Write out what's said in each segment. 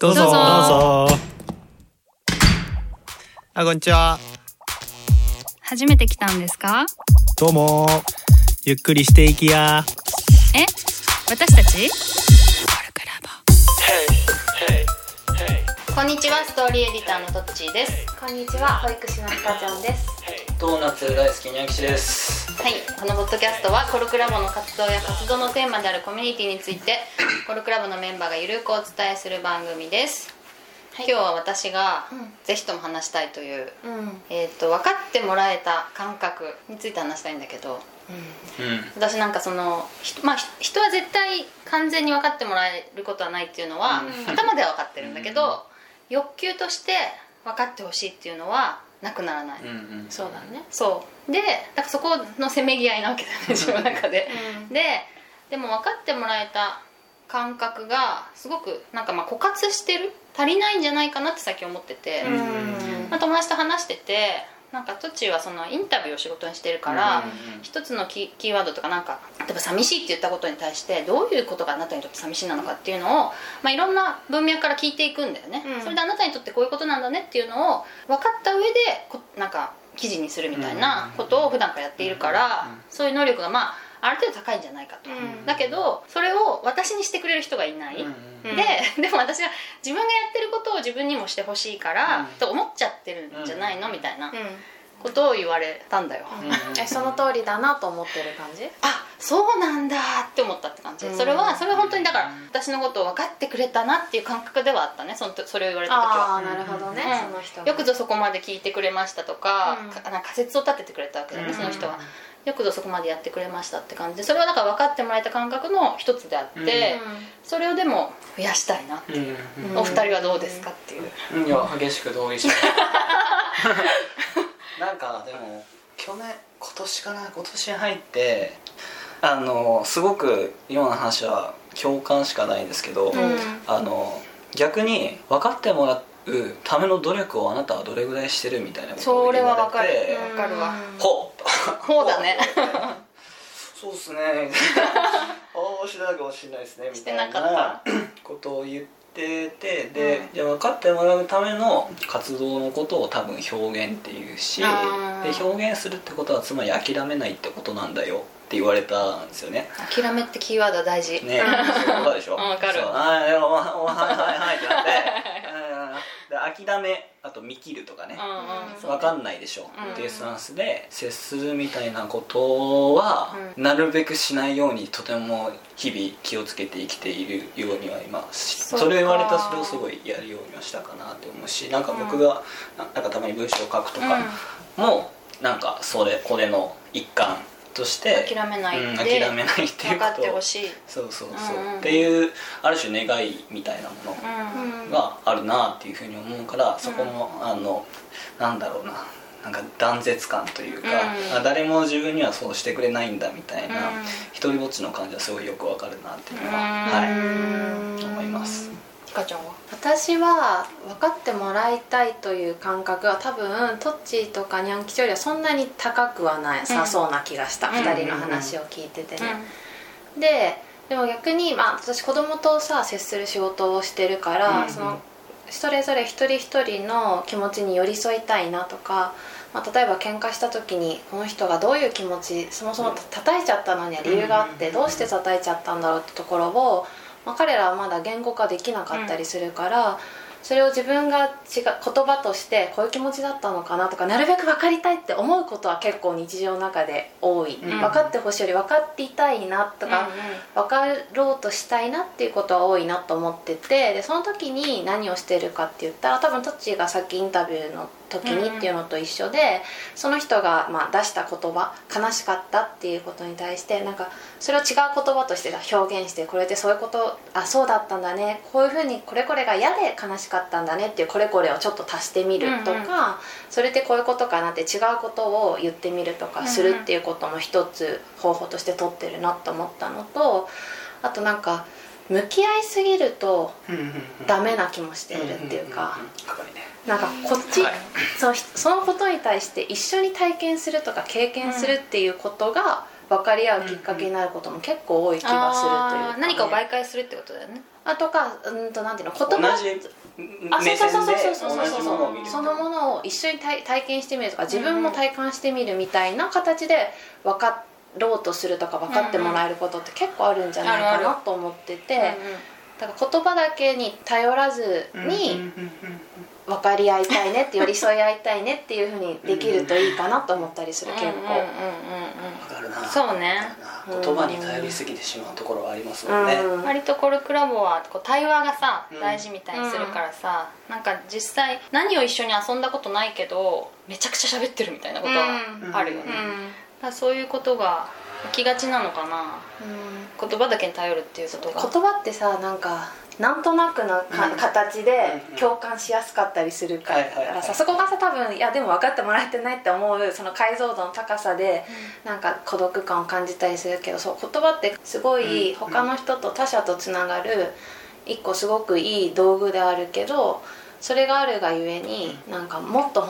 どうぞ。あ、こんにちは。初めて来たんですか？どうも。ゆっくりしていきや。え、私たち？こんにちは、ストーリーエディターのとっちーです。こんにちは、保育士のひかちゃんです。ドーナツ大好きにゃきちです。はい、このポッドキャストはコルクラボの活動や活動のテーマであるコミュニティについてコルクラボのメンバーがゆるくお伝えする番組です。はい、今日は私がぜひとも話したいという、分かってもらえた感覚について話したいんだけど、私なんかその、人は絶対完全に分かってもらえることはないっていうのは、頭では分かってるんだけど、欲求として分かってほしいっていうのはなくならない。そうだね。そうで、だからそこのせめぎ合いなわけだね、自分の中で。でも分かってもらえた感覚がすごくなんか枯渇してる、足りないんじゃないかなって最近思ってて、友達と話してて、なんかとっちーはそのインタビューを仕事にしてるから、一つのキーワードとか、なんか例えば寂しいって言ったことに対してどういうことがあなたにとって寂しいなのかっていうのを、いろんな文脈から聞いていくんだよね。それであなたにとってこういうことなんだねっていうのを分かった上でなんか記事にするみたいなことを普段からやっているから、そういう能力がある程度高いんじゃないかと、だけどそれを私にしてくれる人がいない、でも私は自分がやってることを自分にもしてほしいから、と思っちゃってるんじゃないの、みたいなことを言われたんだよ。その通りだなと思ってる感じ？あ、そうなんだって思ったって感じ。それは本当にだから私のことを分かってくれたなっていう感覚ではあったね。それを言われた時は。あ、なるほどね。その人よくぞそこまで聞いてくれましたとか、なんか仮説を立ててくれたわけだね、その人は。よくぞそこまでやってくれましたって感じで、それはだから分かってもらえた感覚の一つであって、それをでも増やしたいなっていう、お二人はどうですかっていう。いや、激しく同意したなんかでも今年入って、すごく今の話は共感しかないんですけど、逆に分かってもらってための努力をあなたはどれぐらいしてるみたいなことを言われて、それは分かる、わ。ほうだね。そうっすね。してないかもしれないですねみたいなことを言ってて、で、分かってもらうための活動のことを多分表現っていうし、で、表現するってことはつまり諦めないってことなんだよって言われたんですよね。諦めってキーワードは大事。ね、分かるでしょ。分かる。あ、でもはいってなって。諦め、あと見切るとかね、分かんないでしょっていうスタンスで接するみたいなことは、なるべくしないようにとても日々気をつけて生きているようには今、それを言われた、それをすごいやるようにはしたかなって思うし、なんか僕がなんかたまに文章を書くとかも、なんかこれの一環として諦めないっていうことを分かってほしい、っていうある種願いみたいなものがあるなっていうふうに思うから、そこのなんだろうな、なんか断絶感というか、誰も自分にはそうしてくれないんだみたいな、一人ぼっちの感じはすごいよく分かるなっていうのは、思います。かちゃんは？私は分かってもらいたいという感覚は多分とっちーとかにゃんきちよりはそんなに高くはないさそうな気がした、2人の話を聞いててね、でも逆に、私子供と接する仕事をしてるから、そのそれぞれ一人一人の気持ちに寄り添いたいなとか、例えば喧嘩した時にこの人がどういう気持ち、そもそも叩いちゃったのには理由があって、どうして叩いちゃったんだろうってところを、彼らはまだ言語化できなかったりするから、それを自分が言葉としてこういう気持ちだったのかなとか、なるべく分かりたいって思うことは結構日常の中で多い、分かってほしいより分かっていたいなとか、分かろうとしたいなっていうことは多いなと思ってて、でその時に何をしてるかって言ったら、多分とっちーがさっきインタビューの時にっていうのと一緒で、その人が出した言葉、悲しかったっていうことに対して、なんかそれを違う言葉として表現して、これってそういうこと、あ、そうだったんだね、こういうふうにこれこれが嫌で悲しかったんだねっていうこれこれをちょっと足してみるとか、それってこういうことかなって違うことを言ってみるとかするっていうことも一つ方法として取ってるなと思ったのと、あとなんか向き合いすぎるとダメな気もしているっていうか、なんかこっち、そのことに対して一緒に体験するとか経験するっていうことが分かり合うきっかけになることも結構多い気がするというか、何かを媒介するってことだよね。あとかなんていうの、言葉、同じ目線で同じものを見る、そのものを一緒に体験してみるとか、自分も体感してみるみたいな形で分かろうとするとか、分かってもらえることって結構あるんじゃないかなと思ってて、だから言葉だけに頼らずに分かり合いたいねって、寄り添い合いたいねっていうふうにできるといいかなと思ったりする。結構分かるな。そうね、言葉に頼りすぎてしまうところはありますもんね。割とコルクラボはこう対話がさ大事みたいにするからさ、なんか実際何を一緒に遊んだことないけどめちゃくちゃ喋ってるみたいなことはあるよね。だからそういうことが起きがちなのかな、言葉だけに頼るっていうことが。言葉ってさ、なんかなんとなくの形で共感しやすかったりするからさ、そこがさ多分、いやでも分かってもらえてないって思うその解像度の高さでなんか孤独感を感じたりするけど、そう言葉ってすごい他の人と他者とつながる一個すごくいい道具であるけど、それがあるがゆえになんかもっと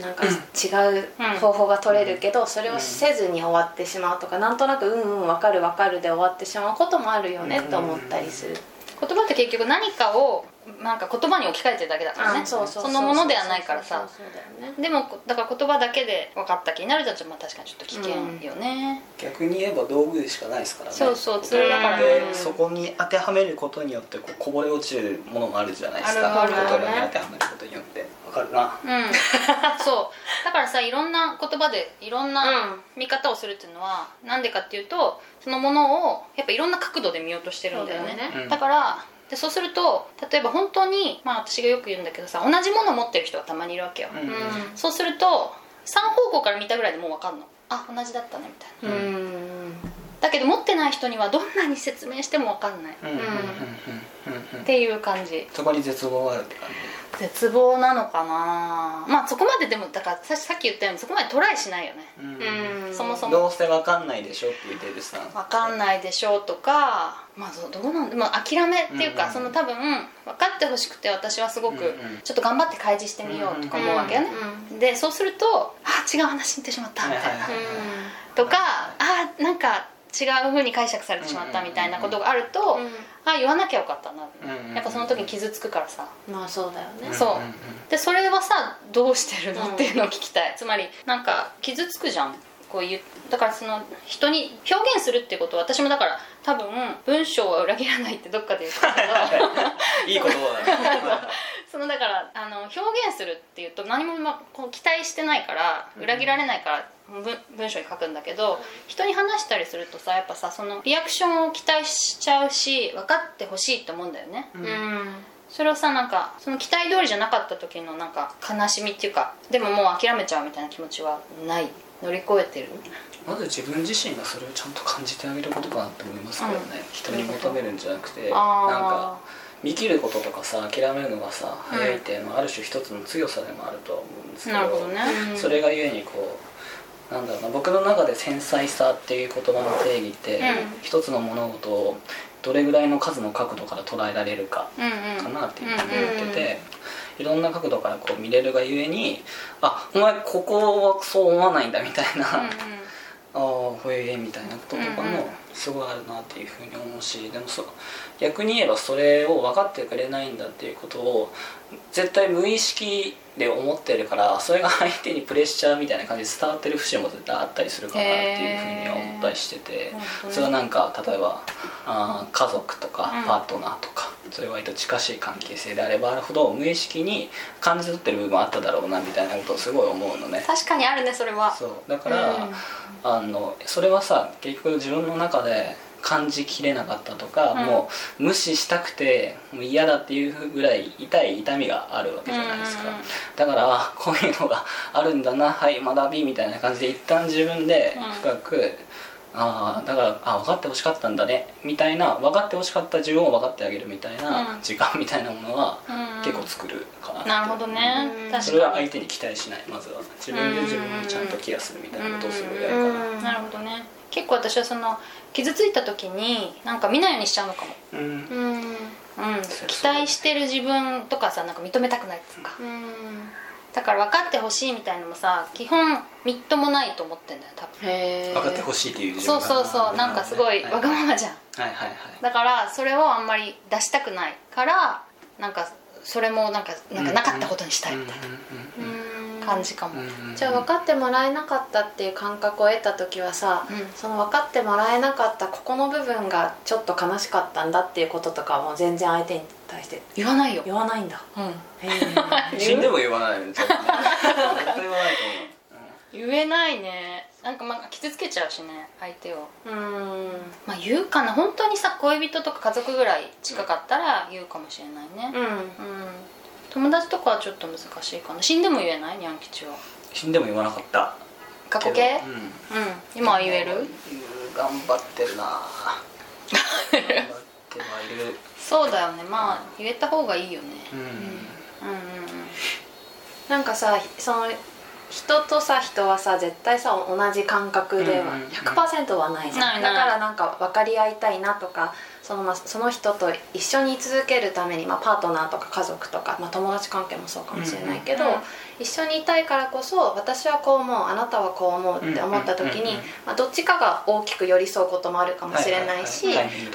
なんか違う方法が取れるけど、それをせずに終わってしまうとか、なんとなくうんうん分かる分かるで終わってしまうこともあるよねと思ったりする。言葉って結局何かをなんか言葉に置き換えてるだけだからね、そのものではないからさ。でもだから言葉だけで分かった気になると確かにちょっと危険よね、逆に言えば道具でしかないですからね。そうそう、ツールだからね。でそこに当てはめることによってこうこぼれ落ちるものもあるじゃないですか。あるある、言葉に当てはめることによって。分かるな、うんそうだからさ、いろんな言葉でいろんな見方をするっていうのはなんでかっていうと、そのものをやっぱいろんな角度で見ようとしてるんだよね。だからでそうすると、例えば本当に、まあ、私がよく言うんだけどさ、同じものを持ってる人がたまにいるわけよ、うん、そうすると3方向から見たぐらいでもう分かんの、あ、同じだったねみたいな、うん、だけど持ってない人にはどんなに説明しても分かんない、うん、っていう感じ。そこに絶望があるって感じ。絶望なのかな。まあそこまででもだからさっき言ったようにそこまでトライしないよね、うん、そもそもどうせ分かんないでしょって言ってるさ、分かんないでしょとか、まあどうなんだ、まあ、諦めっていうか、その多分分かってほしくて私はすごくちょっと頑張って開示してみようとか思うわけよね、でそうすると、あ違う話に行ってしまったみたいなとか、あなんか違う風に解釈されてしまったみたいなことがあると、あ言わなきゃよかったな、やっぱその時に傷つくからさ。まあそうだよね。そうでそれはさ、どうしてるのっていうのを聞きたい。つまりなんか傷つくじゃん、こういうだからその人に表現するっていうことは、私もだから多分文章は裏切らないってどっかで言ったけどいい言葉だねそのだから表現するっていうと何も、ま、こう期待してないから裏切られないから文章に書くんだけど、人に話したりするとさ、やっぱさそのリアクションを期待しちゃうし、分かってほしいと思うんだよね、それをさ、なんかその期待通りじゃなかった時のなんか悲しみっていうか、でももう諦めちゃうみたいな気持ちはない、乗り越えてる。まず自分自身がそれをちゃんと感じてあげることかなって思いますけどね、人に求めるんじゃなくて、なんか見切ることとかさ、諦めるのがさ早いっていうのはある種一つの強さでもあるとは思うんですけど、なるほどね、それがゆえにこうなんだろうな、僕の中で繊細さっていう言葉の定義って、一つの物事をどれぐらいの数の角度から捉えられるかかなっていうふうに思ってて、いろんな角度からこう見れるがゆえに、あ、お前ここはそう思わないんだみたいな、ああ、へえみたいなこととかもすごいあるなっていうふうに思うし、でも逆に言えばそれを分かってくれないんだっていうことを絶対無意識で思ってるから、それが相手にプレッシャーみたいな感じで伝わってる節も絶対あったりするかなっていうふうには思ったりしてて、それはなんか例えば家族とかパートナーとか、それは割と近しい関係性であればあるほど無意識に感じ取ってる部分あっただろうなみたいなことをすごい思うのね。確かにあるね、それは。そうだから、それはさ結局自分の中で感じきれなかったとか、もう無視したくてもう嫌だっていうぐらい痛い痛みがあるわけじゃないですか、だからこういうのがあるんだな、はい学びみたいな感じで一旦自分で深く、だから分かってほしかったんだねみたいな、分かってほしかった自分を分かってあげるみたいな時間みたいなものは結構作るかなって、なるほどね、確かに。それは相手に期待しない、まずは自分で自分をちゃんとケアするみたいなことをするぐらいかな、なるほどね。結構私はその傷ついた時になんか見ないようにしちゃうのかも、期待してる自分とかさ、なんか認めたくないっていうか、だから分かってほしいみたいなのもさ、基本みっともないと思ってんだよ多分。へえ、分かってほしいっていう自分が、そうそうそう、なんかすごいわがままじゃん、はいはいはい、だからそれをあんまり出したくないから、なんかそれもなんかなかったことにしたいみたいな感じかも。じゃあ分かってもらえなかったっていう感覚を得た時はさ、うん、その分かってもらえなかったここの部分がちょっと悲しかったんだっていうこととかも全然相手に対して言わないよ。言わないんだ、うん、死んでも言わないよね。絶対言わないと思う。言えないね。なんかまあ傷つけちゃうしね、相手を。まあ言うかな。本当にさ、恋人とか家族ぐらい近かったら言うかもしれないね。うん、うん、友達とかはちょっと難しいかな。死んでも言えない？ニャン吉は。死んでも言わなかった。過去形？うん、うん。今は言える？頑張ってるな。頑張ってはいる。そうだよね。まあ言えた方がいいよね。うん、うん、うん、うん。なんかさ、その。人とさ、人はさ、絶対さ、同じ感覚では 100% はないじゃん。だからなんか分かり合いたいなとか、その人と一緒に続けるために、まあ、パートナーとか家族とか、まあ、友達関係もそうかもしれないけど、うんうん、一緒にいたいからこそ、私はこう思う、あなたはこう思うって思った時に、まあ、どっちかが大きく寄り添うこともあるかもしれないし、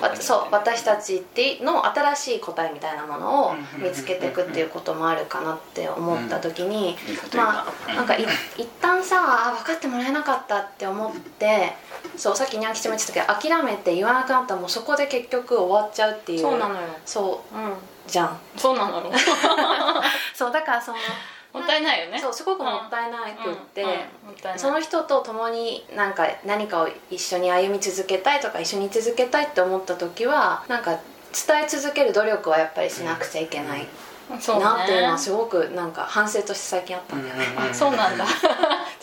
私たちの新しい答えみたいなものを見つけていくっていうこともあるかなって思った時に、まあなんか一旦さ、分かってもらえなかったって思って、そう、さっきニャン吉も言ってたけど、諦めて言わなくなったらもうそこで結局終わっちゃうっていう。そうなのよ。そう、うん、じゃん。そうなのよ。そうだからそのもったいないよね。そう、すごくもったいなくって、うんうんうん、その人と共になんか何かを一緒に歩み続けたいとか、一緒に続けたいって思った時は、なんか伝え続ける努力はやっぱりしなくちゃいけない。うん、そうね、なっていうのはすごくなんか反省として最近あったんだよね。あ、そうなんだ。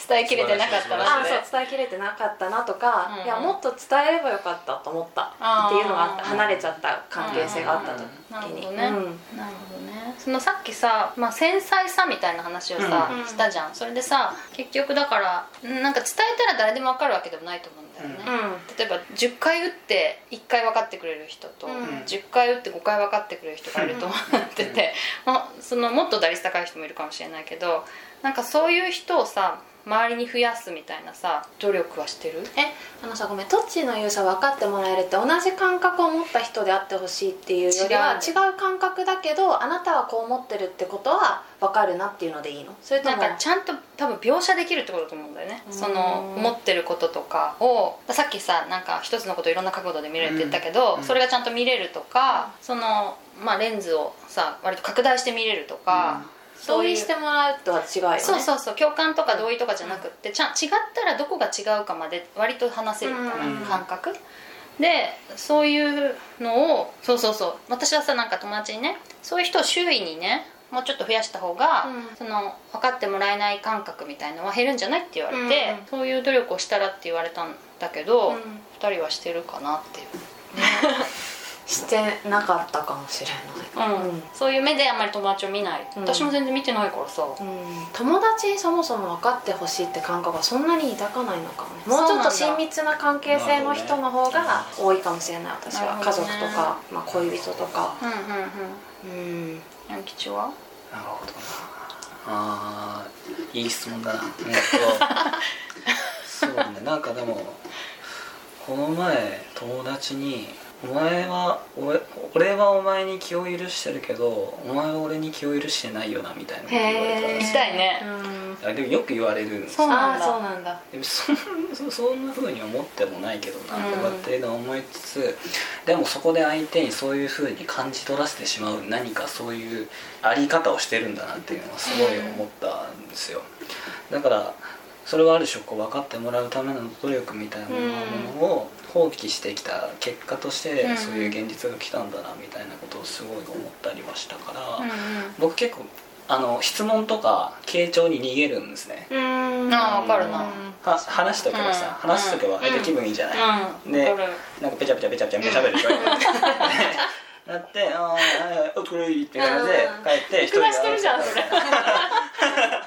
伝えきれてなかったな。あ、そう、伝えきれてなかったなとか、うんうん、いやもっと伝えればよかったと思ったっていうのがあって、離れちゃった関係性があった時に。なるほどね。なるほどね。そのさっきさ、まあ、繊細さみたいな話をさ、うんうん、したじゃん。それでさ、結局だからなんか伝えたら誰でも分かるわけでもないと思うんだよね。うん、例えば10回打って1回分かってくれる人と、うん、10回打って5回分かってくれる人がいると思ってて、そのもっと打率高い人もいるかもしれないけど、なんかそういう人をさ、周りに増やすみたいなさ、努力はしてる？さ、ごめん、トッチーの言うさ、分かってもらえるって、同じ感覚を持った人であってほしいっていうよりは、違う感覚だけど、あなたはこう思ってるってことは分かるなっていうのでいいの？それともなんかちゃんと多分描写できるってことだと思うんだよね。その思ってることとかを、さっきさ、なんか一つのことをいろんな角度で見れるって言ったけど、うん、それがちゃんと見れるとか、うん、その、まあ、レンズをさ、割と拡大して見れるとか、うん、同意してもらうとは違うよね。そうそうそう、共感とか同意とかじゃなくって、違ったらどこが違うかまで割と話せるみたいな感覚で、そういうのを、そうそうそう、私はさ、なんか友達にね、そういう人を周囲にね、もうちょっと増やした方が、うん、その分かってもらえない感覚みたいのは減るんじゃないって言われて、うん、そういう努力をしたらって言われたんだけど、うん、2人はしてるかなっていう。してなかったかもしれない、うんうん、そういう目であんまり友達を見ない、うん、私も全然見てないからさ、うん、友達にそもそも分かってほしいって感覚はそんなに抱かないのかもね。もうちょっと親密な関係性の人の方が多いかもしれない、私は、ね、家族とか、まあ、恋人とか。うんうんうんうん。ヤン吉は？なるほどなあ、いい質問だな。そうね、なんかでもこの前友達に、俺はお前に気を許してるけど、お前は俺に気を許してないよなみたいなこと言われたらしい。したいね。でもよく言われるんですよ。そうなんだ。そうなんだ。でもそんな風に思ってもないけどな、とかっていうのは思いつつ、でもそこで相手にそういう風に感じ取らせてしまう、何かそういうあり方をしてるんだなっていうのはすごい思ったんですよ。だからそれはある種こう分かってもらうための努力みたいなものを放棄してきた結果として、そういう現実が来たんだなみたいなことをすごい思ったりはしたから、僕結構質問とか傾聴に逃げるんですね。あ、分かるな。話しとけばさ、話しとけば相手気分いいじゃない。で、なんかペチャペチャペチャペチャ喋る。なって、お疲れって感じで帰って一人で。暮らしてるじゃんそれ。感じのこととか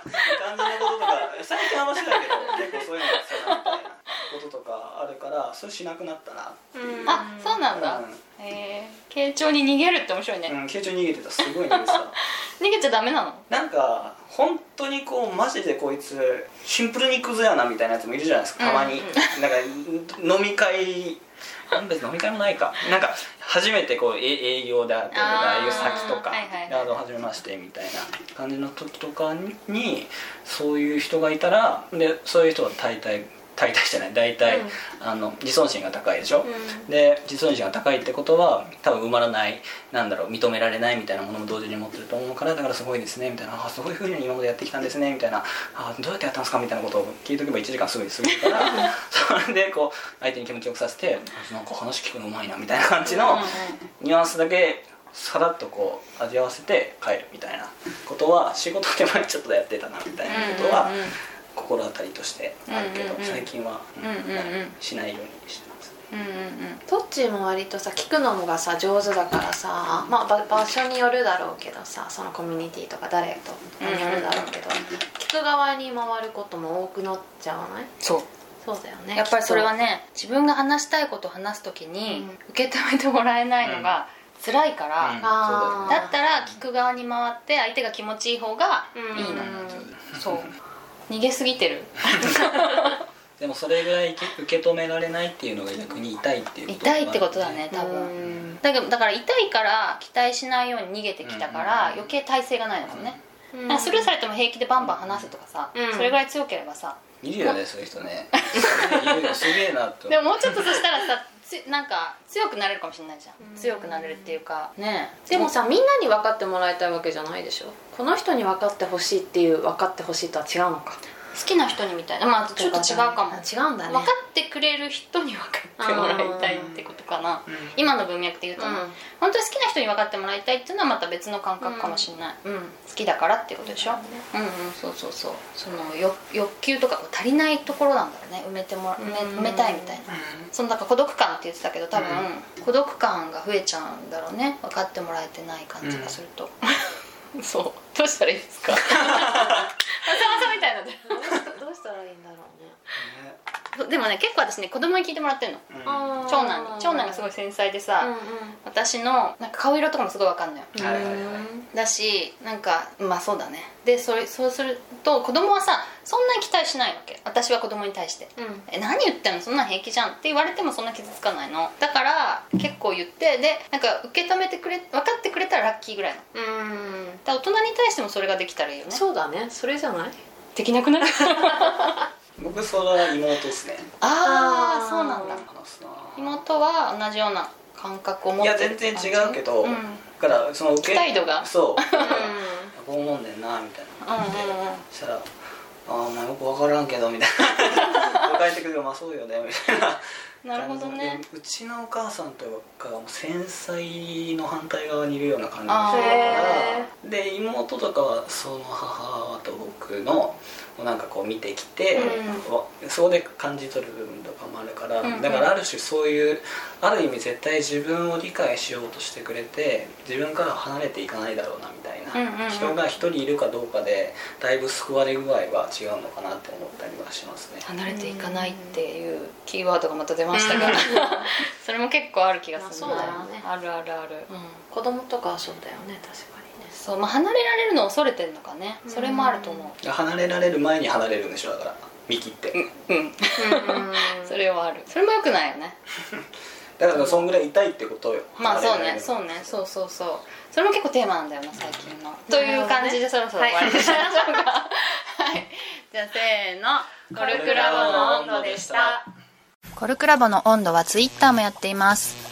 最近話してたけど、結構そういうのがさ、みたいなこととかあるから、それしなくなったなっていう。あ、そうなんだ。傾聴に逃げるって面白いね。傾聴に逃げてた、すごい逃げてた。逃げちゃダメなの？なんか本当にこうマジでこいつシンプルにクズやなみたいなやつもいるじゃないですか、たまに、うんうん、なんか飲み会別に飲み会もないかなんか初めてこう営業であったりとかああいう先とかなどを始めましてみたいな感じの時とかにそういう人がいたらでそういう人は大体、うん、自尊心が高いでしょ、うん、で自尊心が高いってことは多分埋まらないなんだろう認められないみたいなものも同時に持ってると思うからだからすごいですねみたいなあそういうふうに今までやってきたんですねみたいなあどうやってやったんですかみたいなことを聞いとけば1時間すぐに過ぎるからそれでこう相手に気持ちよくさせてなんか話聞くのうまいなみたいな感じのニュアンスだけさらっとこう味合わせて帰るみたいなことは仕事で前ちょっとやってたなみたいなことは、うんうんうん心当たりとしてあるけど、うんうんうん、最近は、うんうんうん、しないようにしてます、うんうんうん、トッチーも割とさ聞くのがさ上手だからさ、まあ、場所によるだろうけどさそのコミュニティとか誰とかによるだろうけど、うんうん、聞く側に回ることも多くなっちゃわない？そうだよね、やっぱりそれはね自分が話したいことを話すときに、うん、受け止めてもらえないのが、うん辛いから、うん、だったら聞く側に回って相手が気持ちいい方がいいの、うんうん、そう逃げすぎてるでもそれぐらい受け止められないっていうのが逆に痛いっていうことだね。痛いってことだね多分だから痛いから期待しないように逃げてきたから、うんうんうん、余計耐性がないのかもね、うん、かスルーされても平気でバンバン話すとかさ、うん、それぐらい強ければさいるよねそういう人ねいるよすげえなってでももうちょっとそしたらさなんか強くなれるかもしれないじゃん、うん、強くなれるっていうかねでもさみんなに分かってもらいたいわけじゃないでしょこの人に分かってほしいっていう分かってほしいとは違うのか好きな人にみたいなまあちょっと違うかも違うんだね分かってくれる人に分かってもらいたいってことかな、うん、今の文脈で言うとね、うん、本当に好きな人に分かってもらいたいっていうのはまた別の感覚かもしれない、うんうん、好きだからっていうことでしょ、うんうん、そうそうそうその欲求とか足りないところなんだろうね埋めたいみたいな、うん、そのなんか孤独感って言ってたけど多分、うん、孤独感が増えちゃうんだろうね分かってもらえてない感じがすると、うんそうどうしたらいいですか？みたいなどうしたらいいんだろうね。でもね結構私ね子供に聞いてもらってんの。うん、長男がすごい繊細でさ、うんうん、私のなんか顔色とかもすごいわかんない。だしなんかまあそうだね。でそうすると子供はさそんなに期待しないわけ。私は子供に対して、うん、何言ってんのそんなん平気じゃんって言われてもそんな傷つかないの。だから結構言ってでなんか受け止めてくれ分かってくれたらラッキーぐらいの。うん。だ大人に対してもそれができたらいいよね。そうだね。それじゃない？できなくなる。僕それは妹ですね。ああそうなんだ。妹は同じような感覚を持ってる感じ。いや全然違うけど、うん、だからその受け態度がそう。こう思うんだよなみたいな感じで、うんうんうん、そしたらあまあよく分からんけどみたいな返ってくるとまあそうよねみたいな。なるほどね。うちのお母さんとかは繊細の反対側にいるような感じがするからで妹とかはその母と僕のなんかこう見てきて、うん、そこで感じ取る部分とかもあるから、うんうん、だからある種そういうある意味絶対自分を理解しようとしてくれて自分から離れていかないだろうなみたいな、うんうんうん、人が一人いるかどうかでだいぶ救われ具合は違うのかなって思ったりはしますね。離れていかないっていうキーワードがまた出ましたが、うん、それも結構ある気がするな、まあそうだよね、あるあるある、うん、子供とかはそうだよね確かにそうまあ、離れられるのを恐れてるのかね、うん、それもあると思う。離れられる前に離れるんでしょだから見切ってうん、うん、それはある。それも良くないよねだからそんぐらい痛いってことよ。まあそうねそうそれも結構テーマなんだよな最近の、うん、という感じでそろそろ終わりにしましょうか、はい、じゃあせーのコルクラボの温度でした。コルクラボの温度はツイッターもやっています。